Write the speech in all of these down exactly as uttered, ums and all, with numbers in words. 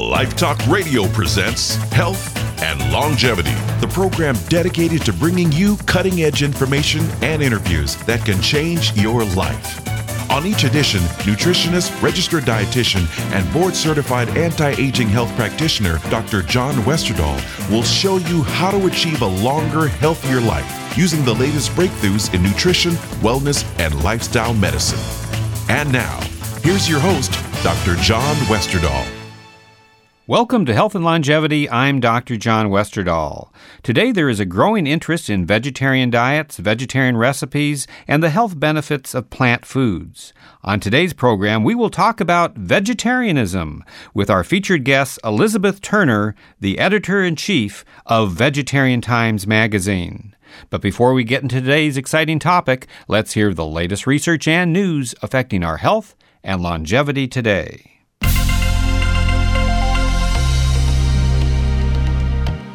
Life Talk Radio presents Health and Longevity, the program dedicated to bringing you cutting-edge information and interviews that can change your life. On each edition, nutritionist, registered dietitian, and board-certified anti-aging health practitioner, Doctor John Westerdahl, will show you how to achieve a longer, healthier life using the latest breakthroughs in nutrition, wellness, and lifestyle medicine. And now, here's your host, Doctor John Westerdahl. Welcome to Health and Longevity. I'm Doctor John Westerdahl. Today there is a growing interest in vegetarian diets, vegetarian recipes, and the health benefits of plant foods. On today's program, we will talk about vegetarianism with our featured guest, Elizabeth Turner, the editor-in-chief of Vegetarian Times magazine. But before we get into today's exciting topic, let's hear the latest research and news affecting our health and longevity today.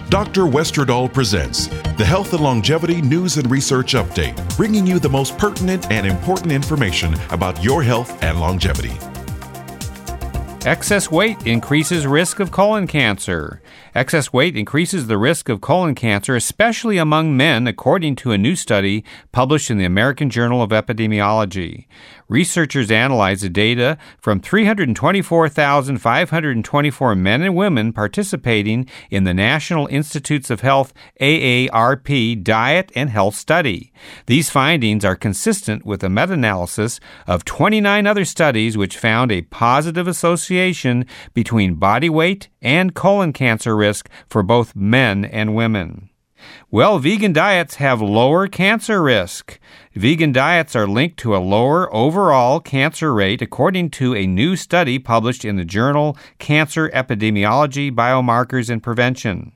Doctor Westerdahl presents the Health and Longevity News and Research Update, bringing you the most pertinent and important information about your health and longevity. Excess weight increases risk of colon cancer. Excess weight increases the risk of colon cancer, especially among men, according to a new study published in the American Journal of Epidemiology. Researchers analyzed the data from three hundred twenty-four thousand five hundred twenty-four men and women participating in the National Institutes of Health A A R P Diet and Health Study. These findings are consistent with a meta-analysis of twenty-nine other studies which found a positive association between body weight and colon cancer risk for both men and women. Well, vegan diets have lower cancer risk. Vegan diets are linked to a lower overall cancer rate, according to a new study published in the journal Cancer Epidemiology, Biomarkers, and Prevention.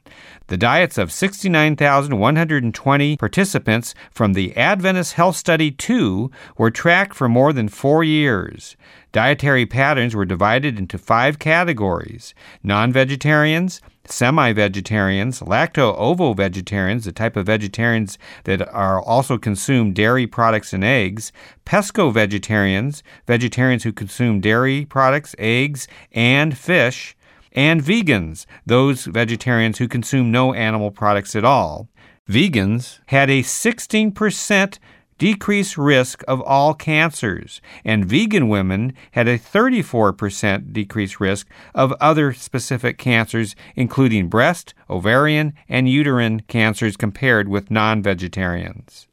The diets of sixty-nine thousand one hundred twenty participants from the Adventist Health Study two were tracked for more than four years. Dietary patterns were divided into five categories: non-vegetarians, semi-vegetarians, lacto-ovo vegetarians, the type of vegetarians that are also consume dairy products and eggs, pesco vegetarians, vegetarians who consume dairy products, eggs, and fish, and vegans, those vegetarians who consume no animal products at all. Vegans had a sixteen percent decreased risk of all cancers, and vegan women had a thirty-four percent decreased risk of other specific cancers, including breast, ovarian, and uterine cancers compared with non-vegetarians.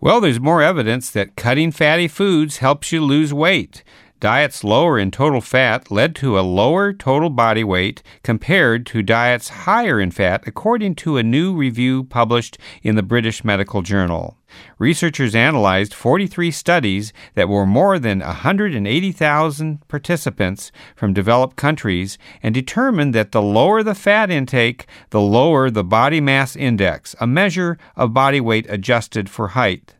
Well, there's more evidence that cutting fatty foods helps you lose weight. Diets lower in total fat led to a lower total body weight compared to diets higher in fat, according to a new review published in the British Medical Journal. Researchers analyzed forty-three studies that were more than one hundred eighty thousand participants from developed countries and determined that the lower the fat intake, the lower the body mass index, a measure of body weight adjusted for height.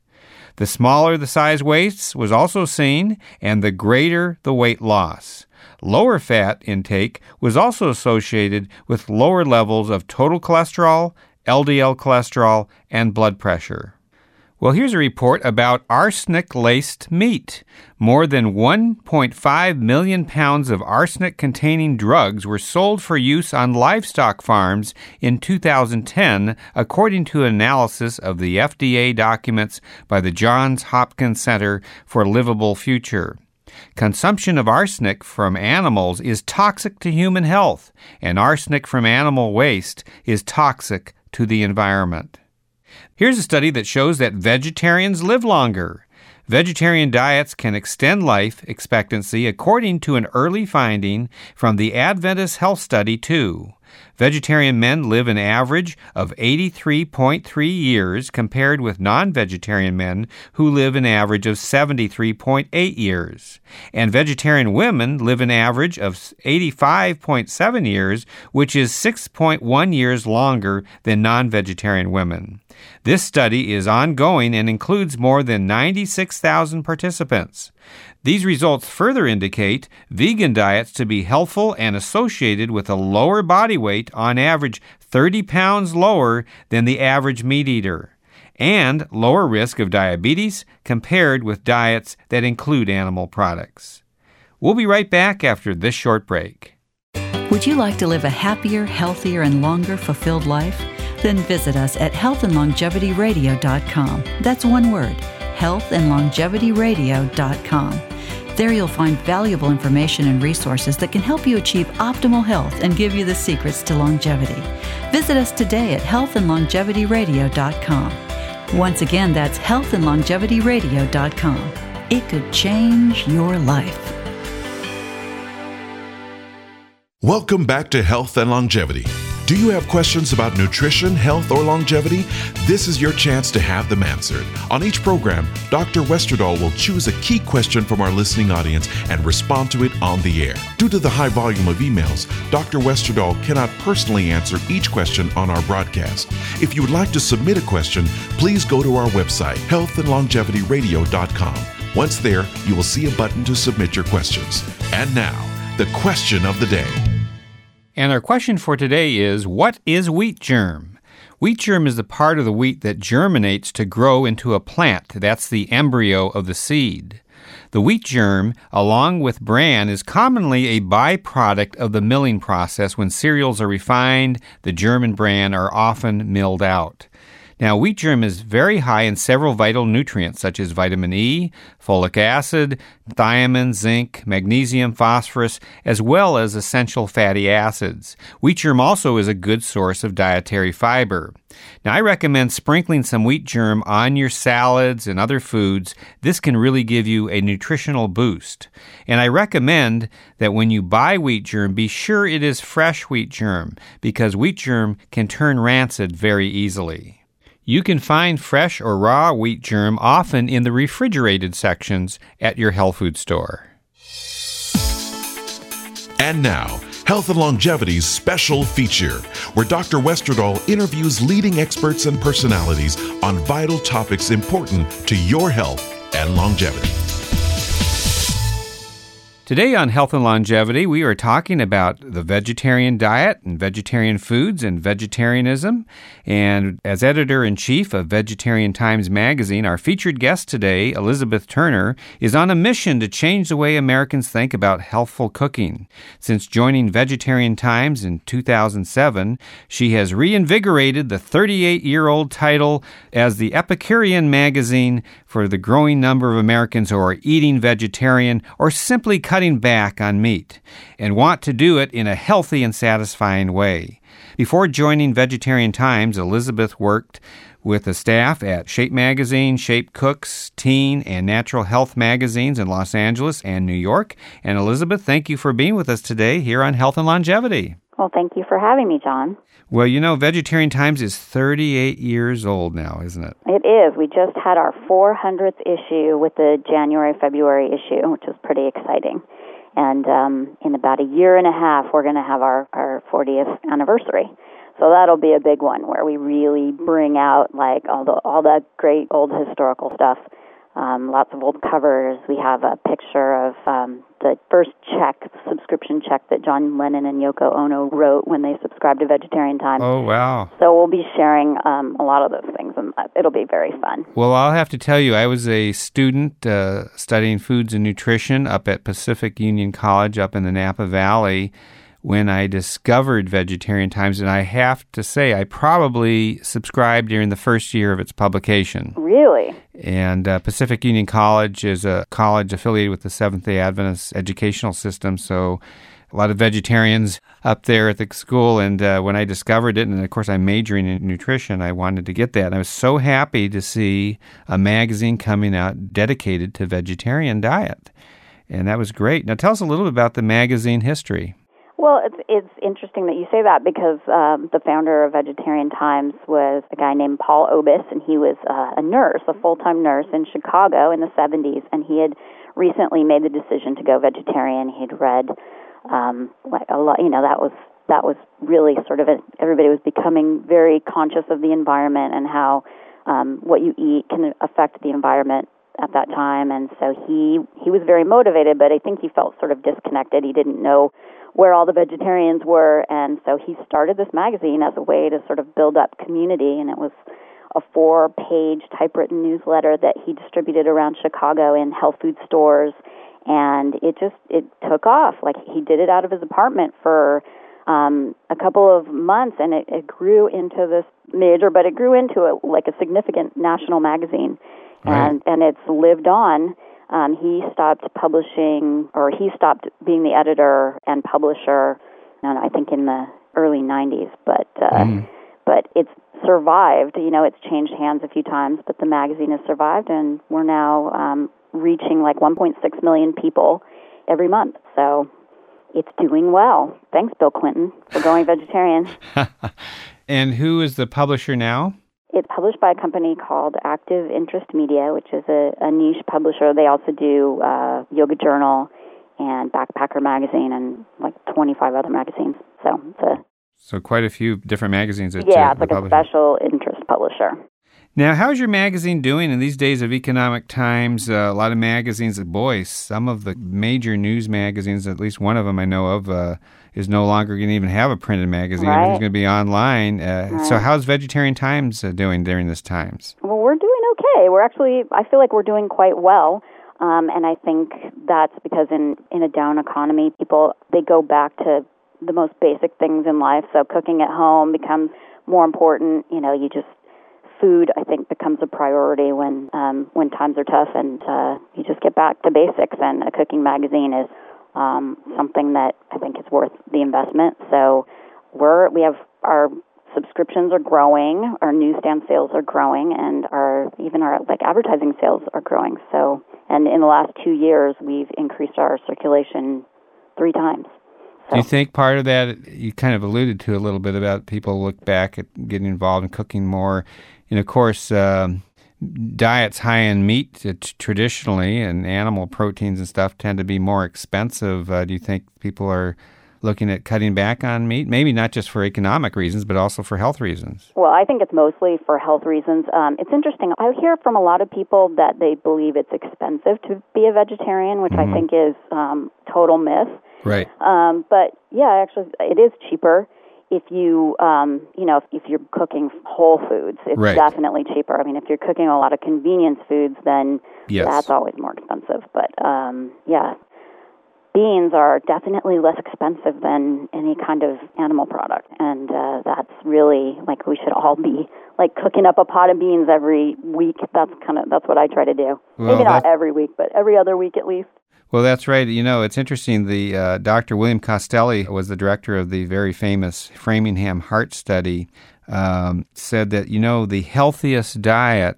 The smaller the size waists was also seen, and the greater the weight loss. Lower fat intake was also associated with lower levels of total cholesterol, L D L cholesterol, and blood pressure. Well, here's a report about arsenic-laced meat. More than one point five million pounds of arsenic-containing drugs were sold for use on livestock farms in two thousand ten, according to analysis of the F D A documents by the Johns Hopkins Center for Livable Future. Consumption of arsenic from animals is toxic to human health, and arsenic from animal waste is toxic to the environment. Here's a study that shows that vegetarians live longer. Vegetarian diets can extend life expectancy, according to an early finding from the Adventist Health Study two. Vegetarian men live an average of eighty-three point three years compared with non-vegetarian men who live an average of seventy-three point eight years. And vegetarian women live an average of eighty-five point seven years, which is six point one years longer than non-vegetarian women. This study is ongoing and includes more than ninety-six thousand participants. These results further indicate vegan diets to be helpful and associated with a lower body weight, on average thirty pounds lower than the average meat eater, and lower risk of diabetes compared with diets that include animal products. We'll be right back after this short break. Would you like to live a happier, healthier, and longer fulfilled life? Then visit us at health and longevity radio dot com. That's one word, health and longevity radio dot com. There you'll find valuable information and resources that can help you achieve optimal health and give you the secrets to longevity. Visit us today at health and longevity radio dot com. Once again, that's health and longevity radio dot com. It could change your life. Welcome back to Health and Longevity. Do you have questions about nutrition, health, or longevity? This is your chance to have them answered. On each program, Doctor Westerdahl will choose a key question from our listening audience and respond to it on the air. Due to the high volume of emails, Doctor Westerdahl cannot personally answer each question on our broadcast. If you would like to submit a question, please go to our website, health and longevity radio dot com. Once there, you will see a button to submit your questions. And now, the question of the day. And our question for today is, what is wheat germ? Wheat germ is the part of the wheat that germinates to grow into a plant. That's the embryo of the seed. The wheat germ, along with bran, is commonly a byproduct of the milling process. When cereals are refined, the germ and bran are often milled out. Now, wheat germ is very high in several vital nutrients such as vitamin E, folic acid, thiamine, zinc, magnesium, phosphorus, as well as essential fatty acids. Wheat germ also is a good source of dietary fiber. Now, I recommend sprinkling some wheat germ on your salads and other foods. This can really give you a nutritional boost. And I recommend that when you buy wheat germ, be sure it is fresh wheat germ, because wheat germ can turn rancid very easily. You can find fresh or raw wheat germ often in the refrigerated sections at your health food store. And now, Health and Longevity's special feature, where Doctor Westerdahl interviews leading experts and personalities on vital topics important to your health and longevity. Today on Health and Longevity, we are talking about the vegetarian diet and vegetarian foods and vegetarianism. And as editor-in-chief of Vegetarian Times magazine, our featured guest today, Elizabeth Turner, is on a mission to change the way Americans think about healthful cooking. Since joining Vegetarian Times in two thousand seven, she has reinvigorated the thirty-eight-year-old title as the Epicurean magazine for the growing number of Americans who are eating vegetarian or simply cutting cutting back on meat, and want to do it in a healthy and satisfying way. Before joining Vegetarian Times, Elizabeth worked with the staff at Shape Magazine, Shape Cooks, Teen, and Natural Health magazines in Los Angeles and New York. And Elizabeth, thank you for being with us today here on Health and Longevity. Well, thank you for having me, John. Well, you know, Vegetarian Times is thirty-eight years old now, isn't it? It is. We just had our four hundredth issue with the January-February issue, which was pretty exciting. And um, in about a year and a half, we're going to have our, our fortieth anniversary. So that'll be a big one where we really bring out, like, all the all that great old historical stuff. Um, lots of old covers. We have a picture of um, the first check, subscription check that John Lennon and Yoko Ono wrote when they subscribed to Vegetarian Times. Oh, wow. So we'll be sharing um, a lot of those things, and it'll be very fun. Well, I'll have to tell you, I was a student uh, studying foods and nutrition up at Pacific Union College up in the Napa Valley when I discovered Vegetarian Times, and I have to say I probably subscribed during the first year of its publication. Really? And uh, Pacific Union College is a college affiliated with the Seventh-day Adventist educational system, so a lot of vegetarians up there at the school, and uh, when I discovered it, and of course I'm majoring in nutrition, I wanted to get that. And I was so happy to see a magazine coming out dedicated to vegetarian diet, and that was great. Now tell us a little bit about the magazine history. Well, it's it's interesting that you say that because um, the founder of Vegetarian Times was a guy named Paul Obis, and he was uh, a nurse, a full-time nurse in Chicago in the seventies, and he had recently made the decision to go vegetarian. He'd read um, like a lot, you know, that was that was really sort of a, everybody was becoming very conscious of the environment and how um, what you eat can affect the environment at that time, and so he he was very motivated, but I think he felt sort of disconnected. He didn't know where all the vegetarians were, and so he started this magazine as a way to sort of build up community, and it was a four-page typewritten newsletter that he distributed around Chicago in health food stores, and it just, it took off. Like, he did it out of his apartment for um, a couple of months, and it, it grew into this major, but it grew into a, like a significant national magazine, right. and and it's lived on. Um, he stopped publishing, or he stopped being the editor and publisher, and I think in the early nineties, but uh, mm. but it's survived. You know, it's changed hands a few times, but the magazine has survived, and we're now um, reaching like one point six million people every month, so... It's doing well. Thanks, Bill Clinton, for going vegetarian. And who is the publisher now? It's published by a company called Active Interest Media, which is a, a niche publisher. They also do uh, Yoga Journal and Backpacker Magazine and like twenty-five other magazines. So it's a, so quite a few different magazines. That, yeah, uh, it's like publisher. A special interest publisher. Now, how's your magazine doing in these days of economic times? Uh, a lot of magazines, boy, some of the major news magazines, at least one of them I know of, uh, is no longer going to even have a printed magazine. Right. Everything's going to be online. Uh, right. So how's Vegetarian Times uh, doing during this times? Well, we're doing okay. We're actually, I feel like we're doing quite well. Um, and I think that's because in, in a down economy, people, they go back to the most basic things in life. So cooking at home becomes more important. You know, you just... Food, I think, becomes a priority when um, when times are tough, and uh, you just get back to basics. And a cooking magazine is um, something that I think is worth the investment. So we're we have our subscriptions are growing, our newsstand sales are growing, and our even our like advertising sales are growing. So, and in the last two years, we've increased our circulation three times. So. Do you think part of that, you kind of alluded to a little bit about people look back at getting involved in cooking more, and of course, um, diets high in meat uh, t- traditionally and animal proteins and stuff tend to be more expensive. Uh, do you think people are looking at cutting back on meat? Maybe not just for economic reasons, but also for health reasons. Well, I think it's mostly for health reasons. Um, it's interesting. I hear from a lot of people that they believe it's expensive to be a vegetarian, which mm-hmm. I think is um, total myth. Right. Um, but yeah, actually, it is cheaper if you, um, you know, if, if you're cooking whole foods. It's right. definitely cheaper. I mean, if you're cooking a lot of convenience foods, then yes. that's always more expensive. But um, yeah, beans are definitely less expensive than any kind of animal product, and uh, that's really like we should all be like cooking up a pot of beans every week. That's kind of that's what I try to do. Well, Maybe not every week, but every other week at least. Well, that's right. You know, it's interesting. The uh, Doctor William Costelli was the director of the very famous Framingham Heart Study, um, said that, you know, the healthiest diet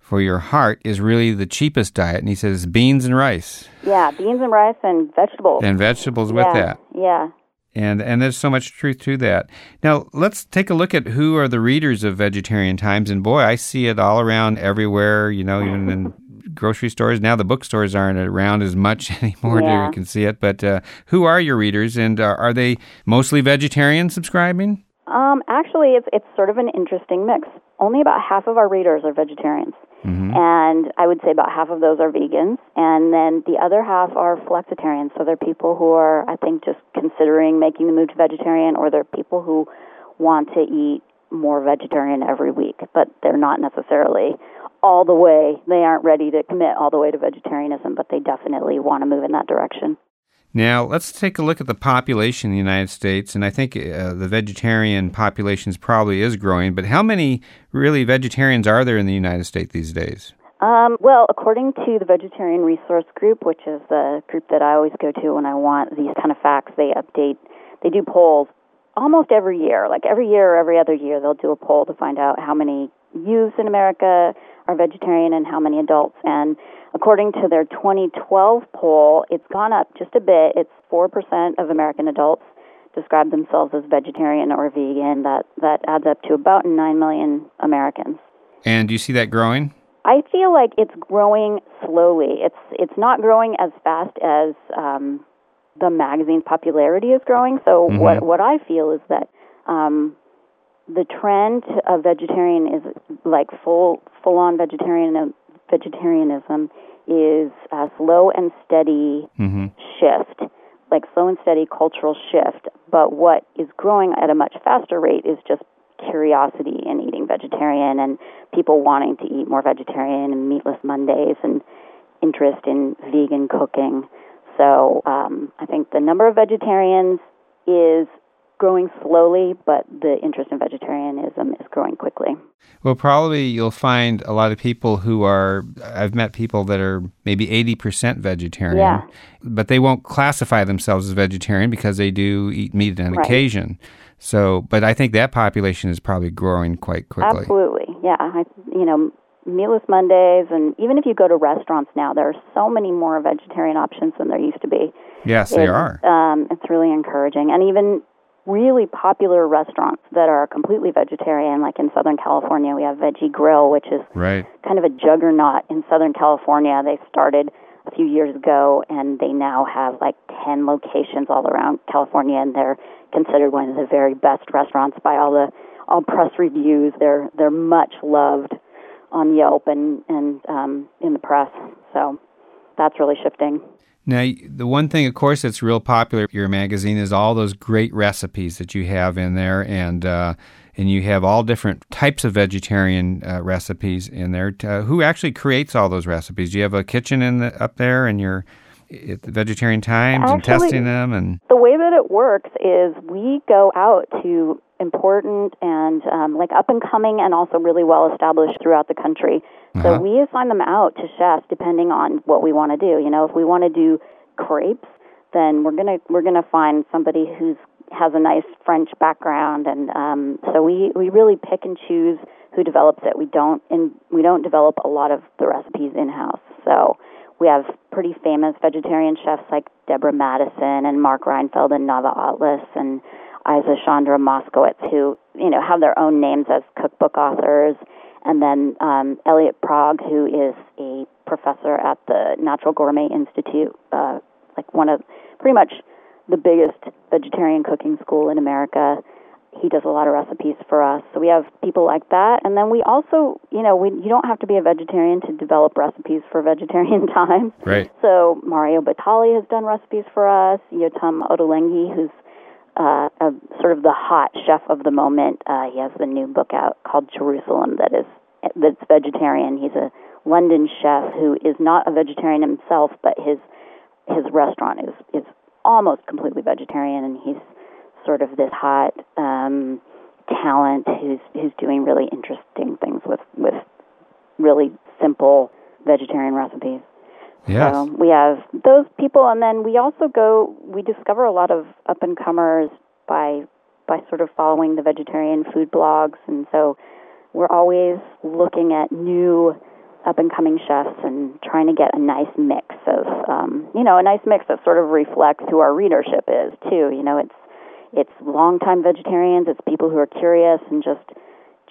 for your heart is really the cheapest diet. And he says beans and rice. Yeah, beans and rice and vegetables. And vegetables with yeah, that. Yeah. And and there's so much truth to that. Now, let's take a look at who are the readers of Vegetarian Times. And boy, I see it all around everywhere, you know, even in... grocery stores. Now the bookstores aren't around as much anymore. Yeah. You can see it. But uh, who are your readers, and uh, are they mostly vegetarian subscribing? Um, actually, it's it's sort of an interesting mix. Only about half of our readers are vegetarians, mm-hmm. and I would say about half of those are vegans, and then the other half are flexitarians. So they're people who are, I think, just considering making the move to vegetarian, or they're people who want to eat more vegetarian every week, but they're not necessarily all the way. They aren't ready to commit all the way to vegetarianism, but they definitely want to move in that direction. Now, let's take a look at the population in the United States, and I think uh, the vegetarian population probably is growing, but how many really vegetarians are there in the United States these days? Um, well, according to the Vegetarian Resource Group, which is the group that I always go to when I want these kind of facts, they update, they do polls almost every year, like every year or every other year, they'll do a poll to find out how many youths in America are vegetarian and how many adults. And according to their twenty twelve poll, it's gone up just a bit. It's four percent of American adults describe themselves as vegetarian or vegan. That, that adds up to about nine million Americans. And do you see that growing? I feel like it's growing slowly. It's it's not growing as fast as um, the magazine's popularity is growing. So mm-hmm. what what I feel is that um, the trend of vegetarian is like full full on vegetarian vegetarianism is a slow and steady mm-hmm. shift, like slow and steady cultural shift. But what is growing at a much faster rate is just curiosity in eating vegetarian and people wanting to eat more vegetarian and meatless Mondays and interest in vegan cooking. So um, I think the number of vegetarians is growing slowly, but the interest in vegetarianism is growing quickly. Well, probably you'll find a lot of people who are, I've met people that are maybe eighty percent vegetarian, yeah. but they won't classify themselves as vegetarian because they do eat meat on right. occasion. So, but I think that population is probably growing quite quickly. Absolutely, yeah. I, you know, Meatless Mondays, and even if you go to restaurants now, there are so many more vegetarian options than there used to be. Yes, it's, they are. Um, it's really encouraging. And even really popular restaurants that are completely vegetarian, like in Southern California, we have Veggie Grill, which is right. kind of a juggernaut in Southern California. They started a few years ago, and they now have like ten locations all around California, and they're considered one of the very best restaurants by all the all press reviews. They're they're much loved on Yelp and, and um, in the press. So that's really shifting. Now, the one thing, of course, that's real popular at your magazine is all those great recipes that you have in there, and uh, and you have all different types of vegetarian uh, recipes in there. Uh, who actually creates all those recipes? Do you have a kitchen in the, up there and you're at the Vegetarian Times actually, and testing them? And the way that it works is we go out to important and um, like up and coming and also really well established throughout the country. Uh-huh. So we assign them out to chefs depending on what we want to do. You know, if we want to do crepes, then we're gonna we're gonna find somebody who's has a nice French background, and um, so we, we really pick and choose who develops it. We don't in we don't develop a lot of the recipes in house. So we have pretty famous vegetarian chefs like Deborah Madison and Mark Reinfeld and Nava Atlas and Isa Chandra Moskowitz, who, you know, have their own names as cookbook authors, and then um, Elliot Prague, who is a professor at the Natural Gourmet Institute, uh, like one of pretty much the biggest vegetarian cooking school in America. He does a lot of recipes for us. So we have people like that, and then we also, you know, we you don't have to be a vegetarian to develop recipes for Vegetarian Times. Right. So Mario Batali has done recipes for us. Yotam Odolenghi, who's Uh, a, sort of the hot chef of the moment. Uh, he has the new book out called Jerusalem that is that's vegetarian. He's a London chef who is not a vegetarian himself, but his his restaurant is, is almost completely vegetarian, and he's sort of this hot um, talent who's who's doing really interesting things with, with really simple vegetarian recipes. Yes. So we have those people, and then we also go, we discover a lot of up-and-comers by by sort of following the vegetarian food blogs, and so we're always looking at new up-and-coming chefs and trying to get a nice mix of, um, you know, a nice mix that sort of reflects who our readership is, too. You know, it's it's long-time vegetarians, it's people who are curious and just,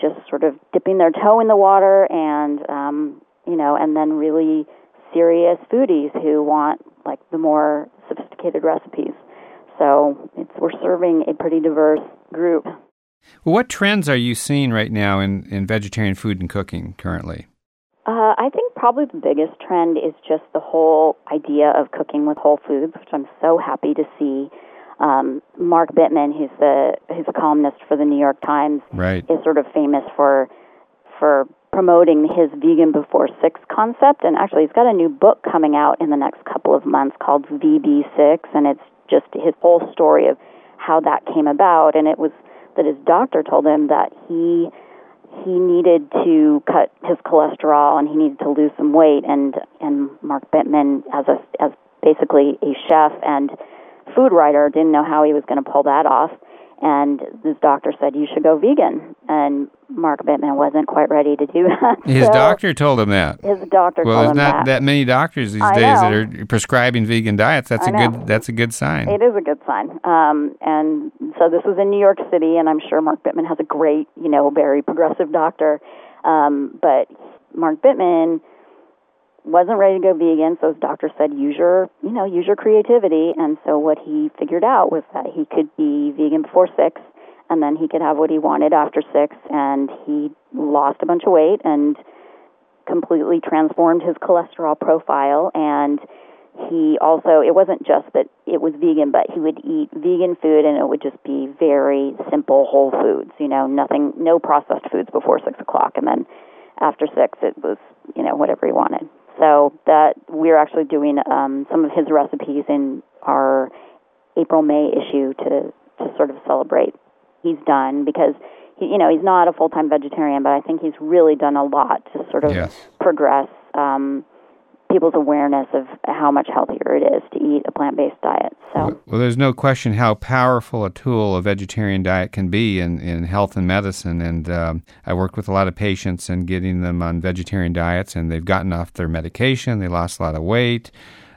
just sort of dipping their toe in the water and, um, you know, and then really serious foodies who want like the more sophisticated recipes. So it's, we're serving a pretty diverse group. Well, what trends are you seeing right now in, in vegetarian food and cooking currently? Uh, I think probably the biggest trend is just the whole idea of cooking with whole foods, which I'm so happy to see. Um, Mark Bittman, who's the who's a columnist for the New York Times, right. is sort of famous for for. promoting his vegan before six concept, and actually he's got a new book coming out in the next couple of months called V B six, and it's just his whole story of how that came about. And it was that his doctor told him that he he needed to cut his cholesterol and he needed to lose some weight, and and Mark Bittman, as a as basically a chef and food writer, didn't know how he was going to pull that off. And this doctor said, you should go vegan. And Mark Bittman wasn't quite ready to do that. His so doctor told him that. His doctor well, told him that. Well, there's not that many doctors these I days know. that are prescribing vegan diets. That's I a know. good That's a good sign. It is a good sign. Um, and so this was in New York City, and I'm sure Mark Bittman has a great, you know, very progressive doctor. Um, but Mark Bittman wasn't ready to go vegan, so his doctor said, use your, you know, use your creativity. And so what he figured out was that he could be vegan before six, and then he could have what he wanted after six, and he lost a bunch of weight and completely transformed his cholesterol profile. And he also, it wasn't just that it was vegan, but he would eat vegan food, and it would just be very simple whole foods, you know, nothing, no processed foods before six o'clock, and then after six, it was, you know, whatever he wanted. So that we're actually doing um, some of his recipes in our April-May issue to to sort of celebrate he's done, because he, you know, he's not a full-time vegetarian, but I think he's really done a lot to sort of yes. progress um, people's awareness of how much healthier it is to eat a plant-based diet. So, well, there's no question how powerful a tool a vegetarian diet can be in, in health and medicine. And um, I worked with a lot of patients and getting them on vegetarian diets, and they've gotten off their medication. They lost a lot of weight.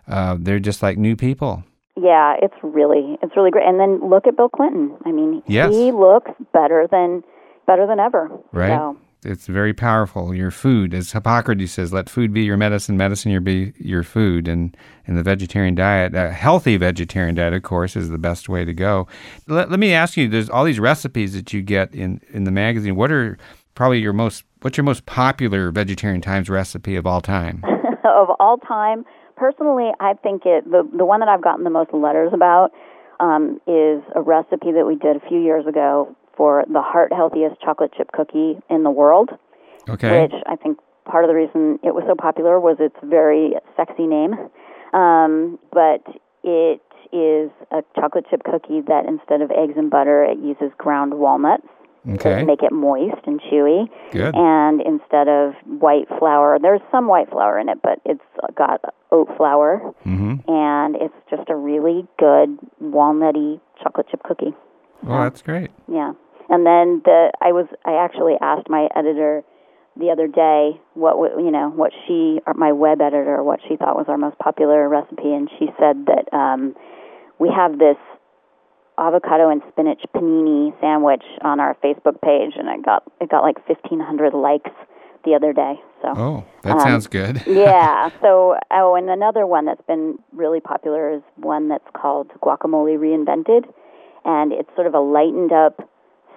Uh, they're just like new people. Yeah, it's really, it's really great. And then look at Bill Clinton. I mean, yes. he looks better than better than ever. Right. So. It's very powerful. Your food, as Hippocrates says, let food be your medicine, medicine your be your food. And, and the vegetarian diet, a healthy vegetarian diet, of course, is the best way to go. Let, let me ask you, there's all these recipes that you get in, in the magazine. What are probably your most, what's your most popular Vegetarian Times recipe of all time? Of all time? Personally, I think it the, the one that I've gotten the most letters about um, is a recipe that we did a few years ago for the heart-healthiest chocolate chip cookie in the world, okay. which I think part of the reason it was so popular was its very sexy name. Um, but it is a chocolate chip cookie that instead of eggs and butter, it uses ground walnuts okay. to make it moist and chewy. Good. And instead of white flour, there's some white flour in it, but it's got oat flour, mm-hmm. and it's just a really good walnutty chocolate chip cookie. Well, that's great. Yeah. And then the I was I actually asked my editor the other day what you know what she or my web editor what she thought was our most popular recipe, and she said that um, we have this avocado and spinach panini sandwich on our Facebook page, and it got it got like fifteen hundred likes the other day. So oh, that um, sounds good. yeah. So oh, and another one that's been really popular is one that's called Guacamole Reinvented. And it's sort of a lightened-up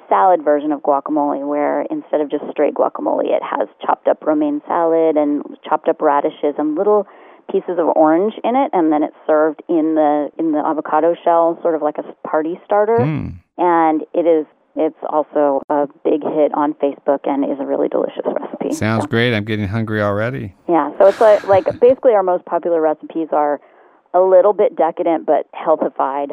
salad version of guacamole where instead of just straight guacamole, it has chopped-up romaine salad and chopped-up radishes and little pieces of orange in it, and then it's served in the in the avocado shell, sort of like a party starter. Mm. And it is it's also a big hit on Facebook and is a really delicious recipe. Sounds so. great. I'm getting hungry already. Yeah, so it's like, like basically our most popular recipes are a little bit decadent but healthified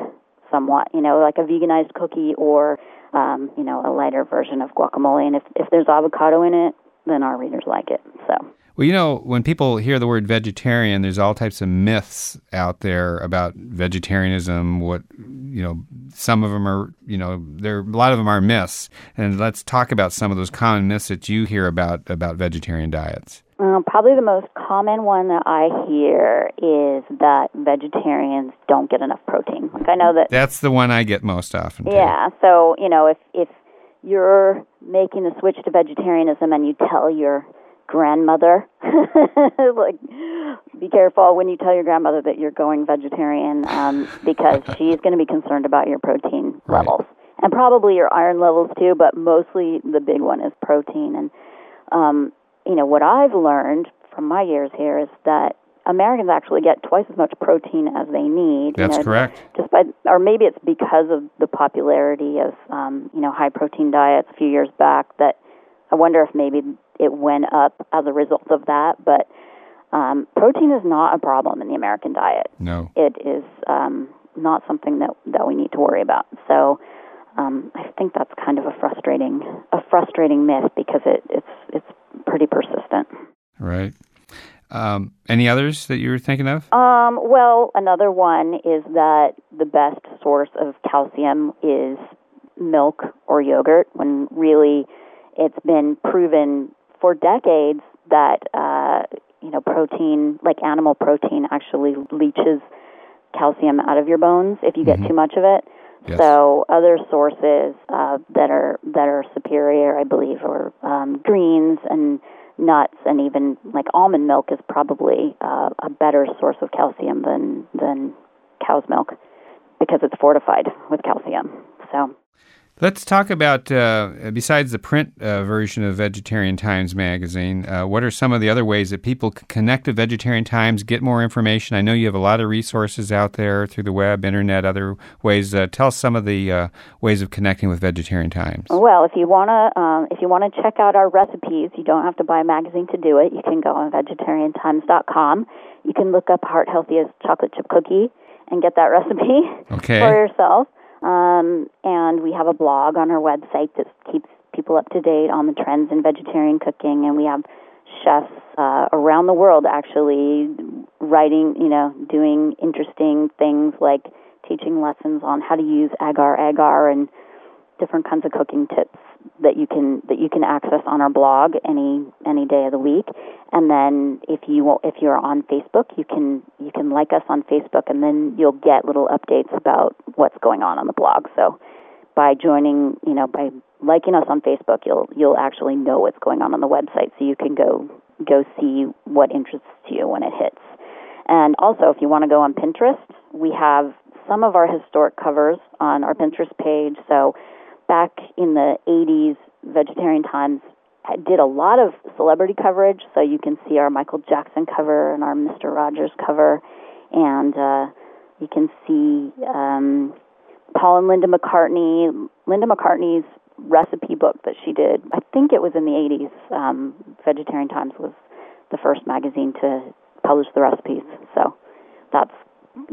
somewhat, you know, like a veganized cookie or, um, you know, a lighter version of guacamole. And if, if there's avocado in it, then our readers like it. So, well, you know, when people hear the word vegetarian, there's all types of myths out there about vegetarianism. What, you know, some of them are, you know, there a lot of them are myths. And let's talk about some of those common myths that you hear about about vegetarian diets. Uh, probably the most common one that I hear is that vegetarians don't get enough protein. Like I know that that's the one I get most often. Yeah, too. So you know, if if you're making the switch to vegetarianism and you tell your grandmother, like, be careful when you tell your grandmother that you're going vegetarian um, because she's going to be concerned about your protein right. levels and probably your iron levels too. But mostly the big one is protein and. Um, You know, what I've learned from my years here is that Americans actually get twice as much protein as they need. That's you know, correct. Despite, or maybe it's because of the popularity of, um, you know, high-protein diets a few years back that I wonder if maybe it went up as a result of that. But um, protein is not a problem in the American diet. No. It is um, not something that, that we need to worry about. So... Um, I think that's kind of a frustrating, a frustrating myth because it, it's it's pretty persistent. Right. Um, any others that you were thinking of? Um, well, another one is that the best source of calcium is milk or yogurt, when really it's been proven for decades that uh, you know protein, like animal protein, actually leaches calcium out of your bones if you get mm-hmm. too much of it. Yes. So other sources uh, that are that are superior, I believe, are um, greens and nuts, and even like almond milk is probably uh, a better source of calcium than than cow's milk because it's fortified with calcium. So let's talk about uh, besides the print uh, version of Vegetarian Times magazine. Uh, what are some of the other ways that people can connect to Vegetarian Times, get more information? I know you have a lot of resources out there through the web, internet, other ways. Uh, tell us some of the uh, ways of connecting with Vegetarian Times. Well, if you wanna, um, if you wanna check out our recipes, you don't have to buy a magazine to do it. You can go on vegetarian times dot com. You can look up Heart Healthiest Chocolate Chip Cookie and get that recipe okay. for yourself. Um, and we have a blog on our website that keeps people up to date on the trends in vegetarian cooking. And we have chefs uh, around the world actually writing, you know, doing interesting things like teaching lessons on how to use agar agar and different kinds of cooking tips that you can that you can access on our blog any any day of the week. And then if you if you're on Facebook, you can you can like us on Facebook, and then you'll get little updates about what's going on on the blog. So by joining, you know, by liking us on Facebook, you'll you'll actually know what's going on on the website, so you can go go see what interests you when it hits. And also, if you want to go on Pinterest, we have some of our historic covers on our Pinterest page. So back in the eighties, Vegetarian Times did a lot of celebrity coverage, so you can see our Michael Jackson cover and our Mister Rogers cover, and uh, you can see um, Paul and Linda McCartney, Linda McCartney's recipe book that she did. I think it was in the eighties. Um, Vegetarian Times was the first magazine to publish the recipes, so that's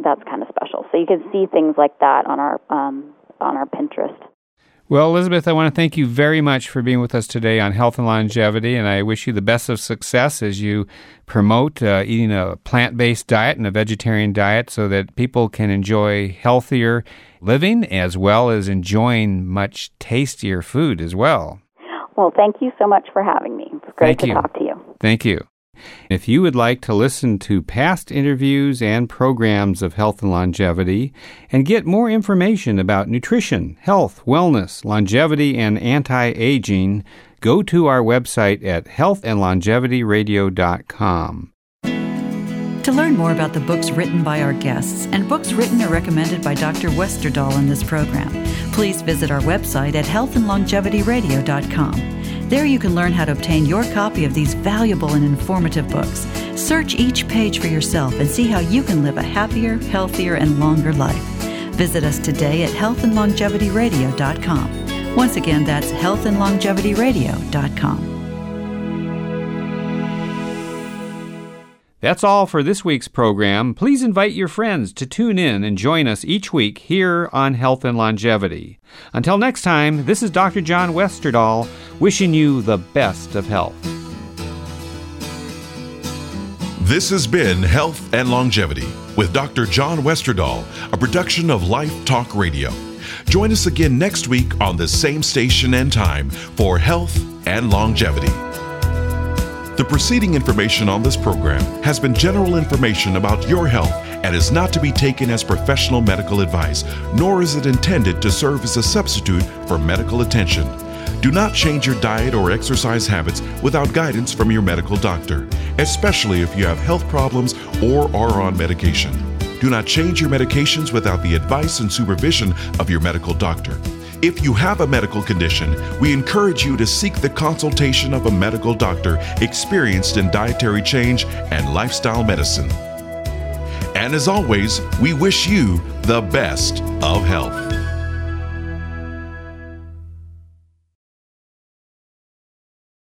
that's kind of special. So you can see things like that on our um, on our Pinterest. Well, Elizabeth, I want to thank you very much for being with us today on Health and Longevity, and I wish you the best of success as you promote uh, eating a plant-based diet and a vegetarian diet so that people can enjoy healthier living as well as enjoying much tastier food as well. Well, thank you so much for having me. It's great to talk to you. Thank you. If you would like to listen to past interviews and programs of Health and Longevity and get more information about nutrition, health, wellness, longevity, and anti-aging, go to our website at health and longevity radio dot com. To learn more about the books written by our guests and books written or recommended by Doctor Westerdahl in this program, please visit our website at health and longevity radio dot com. There you can learn how to obtain your copy of these valuable and informative books. Search each page for yourself and see how you can live a happier, healthier, and longer life. Visit us today at health and longevity radio dot com. Once again, that's health and longevity radio dot com. That's all for this week's program. Please invite your friends to tune in and join us each week here on Health and Longevity. Until next time, this is Doctor John Westerdahl wishing you the best of health. This has been Health and Longevity with Doctor John Westerdahl, a production of Life Talk Radio. Join us again next week on the same station and time for Health and Longevity. The preceding information on this program has been general information about your health and is not to be taken as professional medical advice, nor is it intended to serve as a substitute for medical attention. Do not change your diet or exercise habits without guidance from your medical doctor, especially if you have health problems or are on medication. Do not change your medications without the advice and supervision of your medical doctor. If you have a medical condition, we encourage you to seek the consultation of a medical doctor experienced in dietary change and lifestyle medicine. And as always, we wish you the best of health.